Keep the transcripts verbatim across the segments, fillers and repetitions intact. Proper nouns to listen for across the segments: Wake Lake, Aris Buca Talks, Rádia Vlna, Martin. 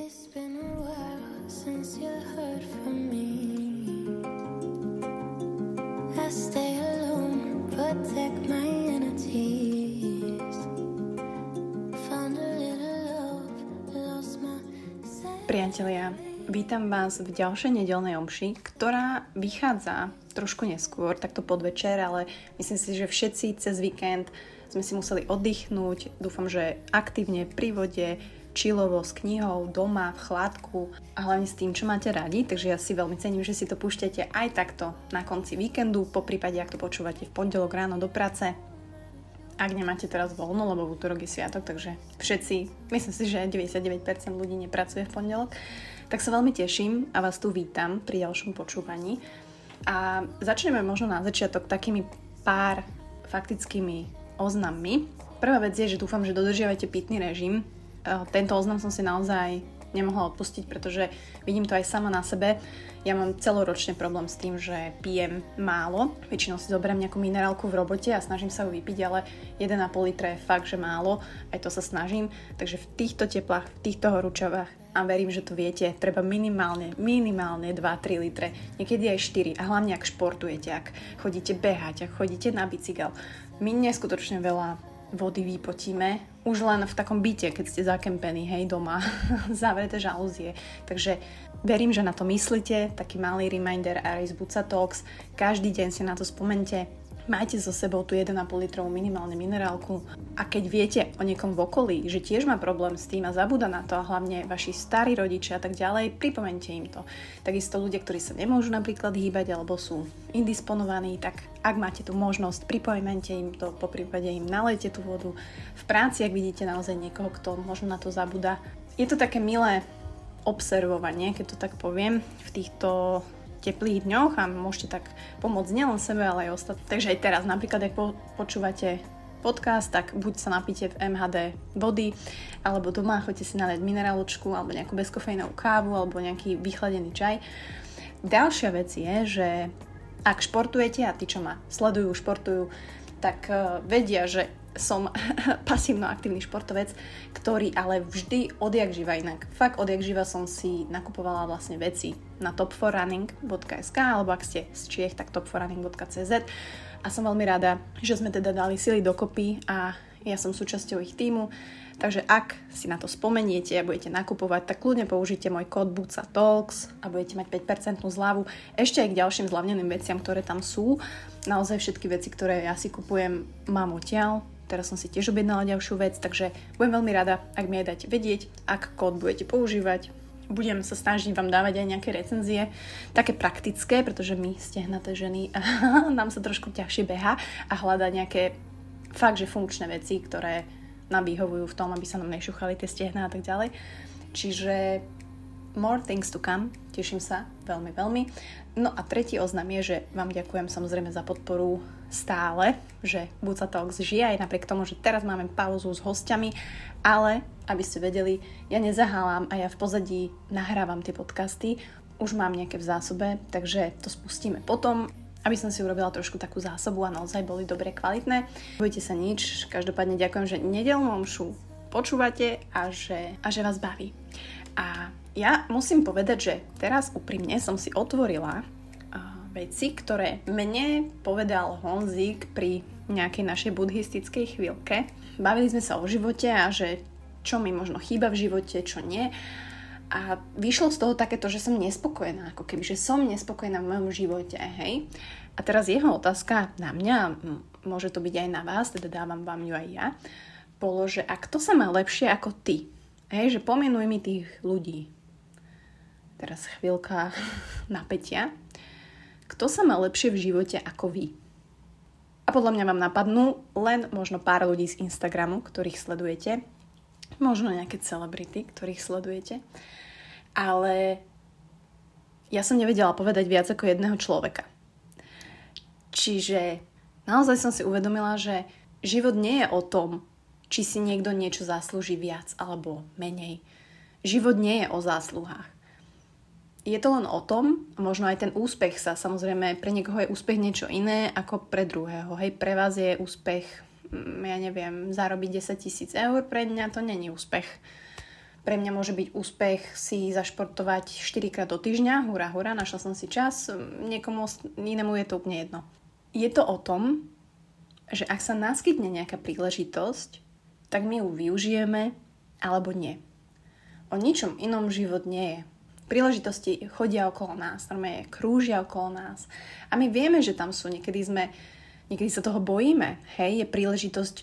It's been a while since you heard from me. I stay alone, protect my energies. Found a little love, lost my sense. Priatelia, vítam vás v ďalšej nedeľnej omši, ktorá vychádza trošku neskôr, takto podvečer, ale myslím si, že všetci cez víkend sme si museli oddychnúť. Dúfam, že aktívne pri vode, chillovo, s knihou, doma, v chládku a hlavne s tým, čo máte radi. Takže ja si veľmi cením, že si to púšťate aj takto na konci víkendu, po prípade, ak to počúvate v pondelok ráno do práce. Ak nemáte teraz voľno, lebo v útorok je sviatok, takže všetci, myslím si, že deväťdesiatdeväť percent ľudí nepracuje v pondelok, tak sa veľmi teším a vás tu vítam pri ďalšom počúvaní. A začneme možno na začiatok takými pár faktickými oznammi. Prvá vec je, že dúfam, že dodržiavate pitný režim. Tento oznam som si naozaj nemohla odpustiť, pretože vidím to aj sama na sebe. Ja mám celoročne problém s tým, že pijem málo. Väčšinou si zoberiem nejakú minerálku v robote a snažím sa ju vypiť, ale jeden a pol litra je fakt, že málo. Aj to sa snažím. Takže v týchto teplách, v týchto horúčavách, a verím, že to viete, treba minimálne, minimálne dva až tri litre. Niekedy aj štyri. A hlavne, ak športujete, ak chodíte behať, ak chodíte na bicykel. My neskutočne veľa vody vypotíme, už len v takom byte, keď ste zakempení, hej, doma, zavreté žalúzie. Takže verím, že na to myslíte, taký malý reminder Aris Buca Talks, každý deň si na to spomente, majte so sebou tú jeden a pol litrovú minimálne minerálku a keď viete o niekom v okolí, že tiež má problém s tým a zabúda na to, a hlavne vaši starí rodičia a tak ďalej, pripomente im to. Takisto ľudia, ktorí sa nemôžu napríklad hýbať alebo sú indisponovaní, tak ak máte tú možnosť, pripomente im to, poprípade im nalejte tú vodu. V práci, ak vidíte naozaj niekoho, kto možno na to zabúda, je to také milé observovanie, keď to tak poviem, v týchto teplých dňoch a môžete tak pomôcť nielen sebe, ale aj ostatným. Takže aj teraz, napríklad, ak po- počúvate podcast, tak buď sa napíte v em há dé vody, alebo doma choďte si naliať mineráločku, alebo nejakú bezkofeínovú kávu, alebo nejaký vychladený čaj. Ďalšia vec je, že ak športujete, a tí, čo ma sledujú, športujú, tak uh, vedia, že som pasívno-aktívny športovec, ktorý ale vždy odjakživa inak. Fakt odjakživa som si nakupovala vlastne veci na top four running dot es ká alebo ak ste z Čiech, tak top four running dot cé zet a som veľmi rada, že sme teda dali sily dokopy a ja som súčasťou ich tímu. Takže ak si na to spomeniete a budete nakupovať, tak kľudne použite môj kód Buca Talks a budete mať päť percent zľavu ešte aj k ďalším zľavneným veciam, ktoré tam sú. Naozaj všetky veci, ktoré ja si kupujem, mám odtiaľ. Teraz som si tiež objednala ďalšiu vec, takže budem veľmi rada, ak mi aj dáte vedieť, ak kód budete používať. Budem sa snažiť vám dávať aj nejaké recenzie, také praktické, pretože my stehnaté ženy nám sa trošku ťažšie beha a hľada nejaké fakt, že funkčné veci, ktoré nám vyhovujú v tom, aby sa nám nešuchali tie stehná a tak ďalej. Čiže more things to come. Teším sa veľmi, veľmi. No a tretí oznam je, že vám ďakujem samozrejme za podporu stále, že Buca Talks žije aj napriek tomu, že teraz máme pauzu s hostiami, ale aby ste vedeli, ja nezahálam a ja v pozadí nahrávam tie podcasty. Už mám nejaké v zásobe, takže to spustíme potom, aby som si urobila trošku takú zásobu a naozaj boli dobre kvalitné. Bojte sa nič, každopádne ďakujem, že nedeľnú omšu počúvate a že, a že vás baví. A ja musím povedať, že teraz úprimne som si otvorila uh, veci, ktoré mne povedal Honzík pri nejakej našej buddhistickej chvíľke. Bavili sme sa o živote a že čo mi možno chýba v živote, čo nie. A vyšlo z toho takéto, že som nespokojná, ako keby, že som nespokojná v mojom živote, hej. A teraz jeho otázka na mňa, môže to byť aj na vás, teda dávam vám ju aj ja, bolo, že a kto sa má lepšie ako ty? Hej, že pomenuj mi tých ľudí. Teraz chvíľka napätia. Kto sa má lepšie v živote ako vy? A podľa mňa vám napadnú len možno pár ľudí z Instagramu, ktorých sledujete, možno nejaké celebrity, ktorých sledujete, ale ja som nevedela povedať viac ako jedného človeka. Čiže naozaj som si uvedomila, že život nie je o tom, či si niekto niečo zaslúži viac alebo menej. Život nie je o zásluhách. Je to len o tom, možno aj ten úspech sa, samozrejme, pre niekoho je úspech niečo iné ako pre druhého. Hej, pre vás je úspech, ja neviem, zarobiť desaťtisíc eur, pre mňa to není úspech. Pre mňa môže byť úspech si zašportovať štyrikrát do týždňa, hurá, hurá, našla som si čas, niekomu inému je to úplne jedno. Je to o tom, že ak sa naskytne nejaká príležitosť, tak my ju využijeme alebo nie. O ničom inom život nie je. Príležitosti chodia okolo nás, normálne krúžia okolo nás a my vieme, že tam sú, niekedy sme... Niekedy sa toho bojíme, hej, je príležitosť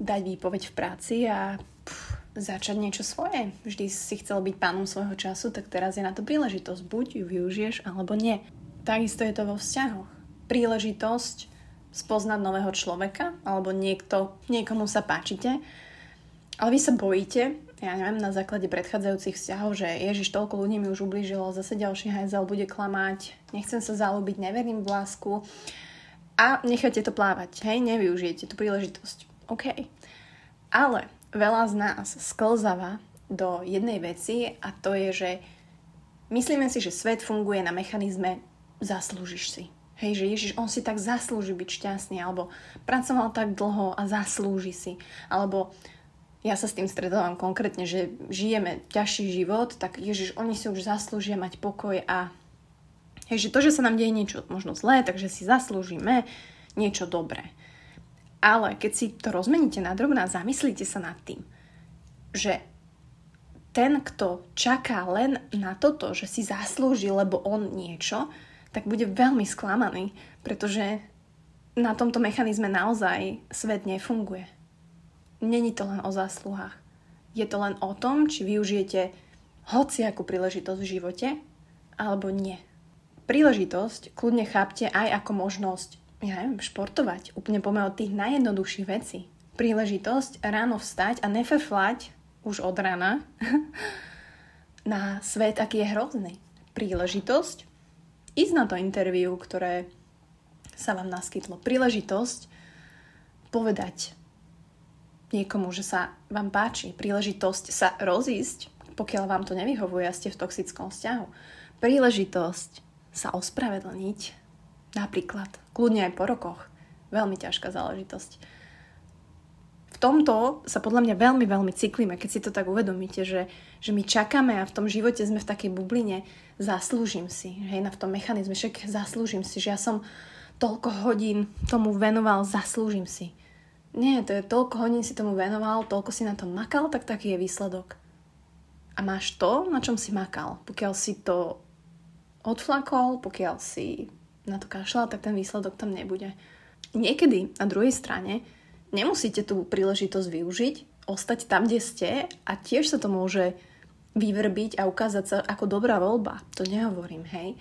dať výpoveď v práci a pff, začať niečo svoje. Vždy si chcel byť pánom svojho času, tak teraz je na to príležitosť. Buď ju využiješ, alebo nie. Takisto je to vo vzťahoch. Príležitosť spoznať nového človeka, alebo niekto, niekomu sa páčite, ale vy sa bojíte, ja neviem, na základe predchádzajúcich vzťahov, že ježiš, toľko ľudí mi už ublížilo, zase ďalší hajzel bude klamať, nechcem sa zalúbiť, neverím v lásku. A necháte to plávať, hej, nevyužijete tú príležitosť. OK. Ale veľa z nás sklzáva do jednej veci a to je, že myslíme si, že svet funguje na mechanizme zaslúžiš si. Hej, že Ježiš, on si tak zaslúži byť šťastný, alebo pracoval tak dlho a zaslúži si. Alebo ja sa s tým stretávam konkrétne, že žijeme ťažší život, tak Ježiš, oni si už zaslúžia mať pokoj a... Takže to, že sa nám deje niečo možno zlé, takže si zaslúžime niečo dobré. Ale keď si to rozmeníte na drobné a zamyslíte sa nad tým, že ten, kto čaká len na toto, že si zaslúži, lebo on niečo, tak bude veľmi sklamaný, pretože na tomto mechanizme naozaj svet nefunguje. Není to len o zásluhách. Je to len o tom, či využijete hociakú príležitosť v živote, alebo nie. Príležitosť kľudne chápte aj ako možnosť, ja neviem, športovať, úplne poďme od tých najjednoduchších vecí. Príležitosť ráno vstať a nefeflať už od rána na svet, aký je hrozný. Príležitosť ísť na to interviu, ktoré sa vám naskytlo. Príležitosť povedať niekomu, že sa vám páči. Príležitosť sa rozísť, pokiaľ vám to nevyhovuje a ste v toxickom vzťahu. Príležitosť sa ospravedlniť, napríklad, kľudne aj po rokoch. Veľmi ťažká záležitosť. V tomto sa podľa mňa veľmi, veľmi cyklíme, keď si to tak uvedomíte, že, že my čakáme a v tom živote sme v takej bubline, zaslúžim si, hej, na v tom mechanizme, však zaslúžim si, že ja som toľko hodín tomu venoval, zaslúžim si. Nie, to je toľko hodín si tomu venoval, toľko si na tom makal, tak taký je výsledok. A máš to, na čom si makal. Pokiaľ si to odflakol, pokiaľ si na to kašľal, tak ten výsledok tam nebude. Niekedy, na druhej strane, nemusíte tú príležitosť využiť, ostať tam, kde ste a tiež sa to môže vyvrbiť a ukázať sa ako dobrá voľba. To nehovorím, hej.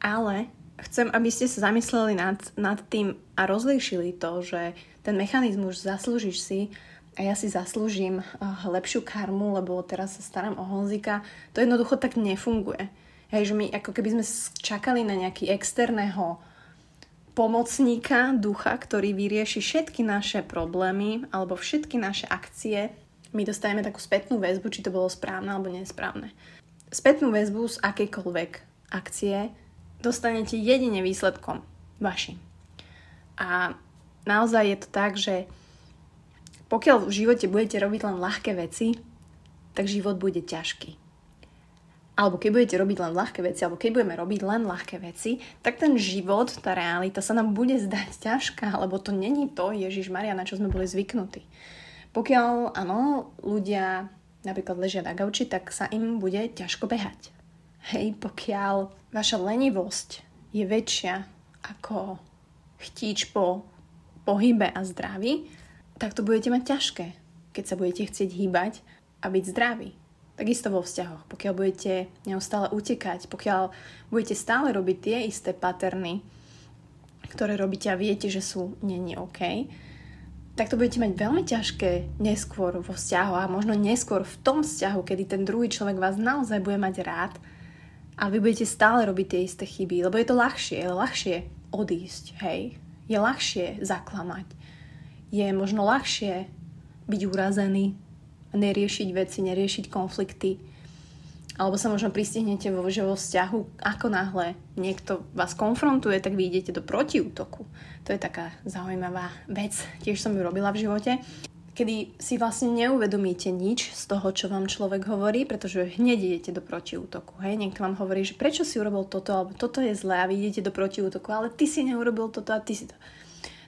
Ale chcem, aby ste sa zamysleli nad, nad tým a rozlíšili to, že ten mechanizmus zaslúžiš si a ja si zaslúžim lepšiu karmu, lebo teraz sa starám o Honzika. To jednoducho tak nefunguje. Hej, že my ako keby sme čakali na nejaký externého pomocníka, ducha, ktorý vyrieši všetky naše problémy alebo všetky naše akcie. My dostajeme takú spätnú väzbu, či to bolo správne alebo nesprávne. Spätnú väzbu z akejkoľvek akcie dostanete jedine výsledkom vašim. A naozaj je to tak, že pokiaľ v živote budete robiť len ľahké veci, tak život bude ťažký. Alebo keď budete robiť len ľahké veci, alebo keď budeme robiť len ľahké veci, tak ten život, tá realita sa nám bude zdať ťažká, lebo to není to, Ježišmaria, na čo sme boli zvyknutí. Pokiaľ, áno, ľudia napríklad ležia na gauči, tak sa im bude ťažko behať. Hej, pokiaľ vaša lenivosť je väčšia ako chtíč po pohybe a zdraví, tak to budete mať ťažké, keď sa budete chcieť hýbať a byť zdraví. Takisto vo vzťahoch, pokiaľ budete neustále utekať, pokiaľ budete stále robiť tie isté paterny, ktoré robíte a viete, že sú není OK, tak to budete mať veľmi ťažké neskôr vo vzťahu a možno neskôr v tom vzťahu, kedy ten druhý človek vás naozaj bude mať rád a vy budete stále robiť tie isté chyby, lebo je to ľahšie, je ľahšie odísť, hej, je ľahšie zaklamať, je možno ľahšie byť urazený, neriešiť veci, neriešiť konflikty. Alebo sa možno pristihnete vo, vo vzťahu, ako náhle niekto vás konfrontuje, tak vy idete do protiútoku. To je taká zaujímavá vec, tiež som ju robila v živote. kedy si vlastne neuvedomíte nič z toho, čo vám človek hovorí, pretože hneď idete do protiútoku. Hej? Niekto vám hovorí, že prečo si urobil toto, alebo toto je zlé, a vy idete do protiútoku, ale ty si neurobil toto a ty si to.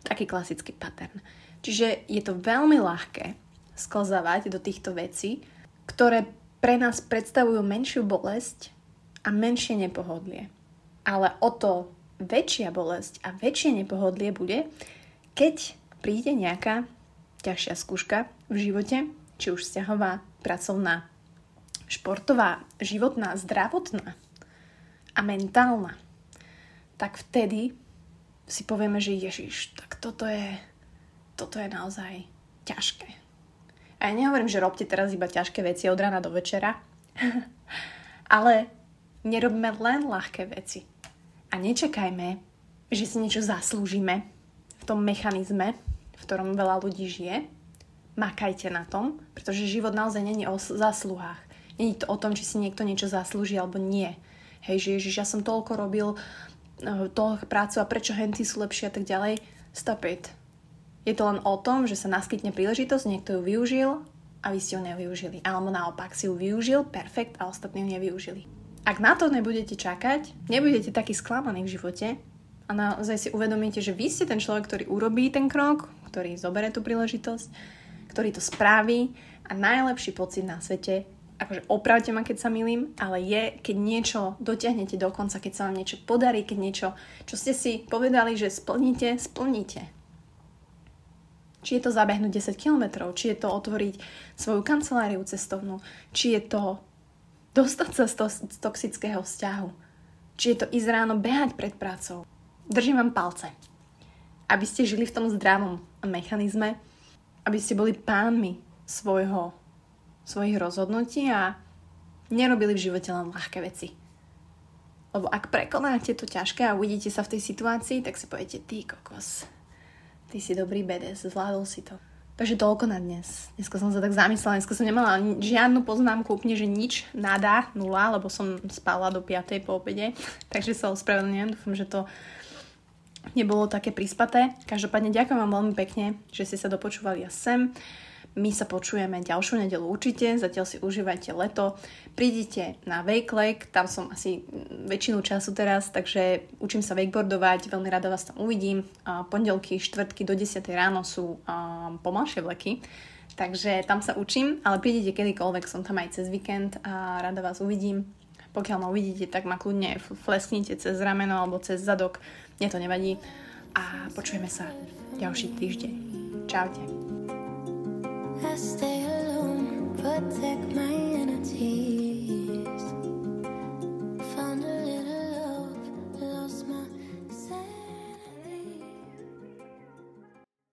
Taký klasický pattern. Čiže je to veľmi ľahké sklzávať do týchto vecí, ktoré pre nás predstavujú menšiu bolesť a menšie nepohodlie. Ale o to väčšia bolesť a väčšie nepohodlie bude, keď príde nejaká ťažšia skúška v živote, či už vzťahová, pracovná, športová, životná, zdravotná a mentálna, tak vtedy si povieme, že Ježiš, tak toto je, toto je naozaj ťažké. A ja nehovorím, že robte teraz iba ťažké veci od rána do večera, ale nerobme len ľahké veci. A nečakajme, že si niečo zaslúžime v tom mechanizme, v ktorom veľa ľudí žije. Makajte na tom, pretože život naozaj není o zásluhách. Není to o tom, či si niekto niečo zaslúži alebo nie. Hej, že Ježiš, ja som toľko robil, toľko prácu a prečo henty sú lepšie a tak ďalej. Stop it. Je to len o tom, že sa naskytne príležitosť, niekto ju využil a vy ste ju nevyužili. Alebo naopak si ju využil, perfekt, a ostatní ju nevyužili. Ak na to nebudete čakať, nebudete taký sklamaní v živote a naozaj si uvedomíte, že vy ste ten človek, ktorý urobí ten krok, ktorý zoberie tú príležitosť, ktorý to spraví, a najlepší pocit na svete, akože opravte ma, keď sa milím, ale je, keď niečo dotiahnete do konca, keď sa vám niečo podarí, keď niečo, čo ste si povedali, že splníte, splníte. Či je to zabehnúť desať kilometrov, či je to otvoriť svoju kanceláriu cestovnú, či je to dostať sa z, to, z toxického vzťahu, či je to ísť ráno behať pred prácou. Držím vám palce, aby ste žili v tom zdravom mechanizme, aby ste boli pánmi svojho, svojich rozhodnutí a nerobili v živote len ľahké veci. Lebo ak prekonáte to ťažké a uvidíte sa v tej situácii, tak si poviete, ty kokos, ty si dobrý bé dé es, zvládol si to. Takže toľko na dnes. Dneska som sa tak zamyslela, dneska som nemala žiadnu poznámku, úplne, že nič, nada, nula, lebo som spala do piatej po obede, takže sa ospravedlňujem, dúfam, že to nebolo také prispaté. Každopádne ďakujem vám veľmi pekne, že ste sa dopočúvali až sem. My sa počujeme ďalšiu nedeľu určite, zatiaľ si užívajte leto. Prídite na Wake Lake, tam som asi väčšinu času teraz, takže učím sa wakeboardovať, veľmi rada vás tam uvidím. Pondelky, štvrtky do desiatej ráno sú pomalšie vleky, takže tam sa učím, ale prídite kedykoľvek, som tam aj cez víkend a rada vás uvidím. Pokiaľ ma uvidíte, tak ma kľudne flesknite cez rameno alebo cez zadok. Mne to nevadí. A počujeme sa ďalší týždeň. Čaute.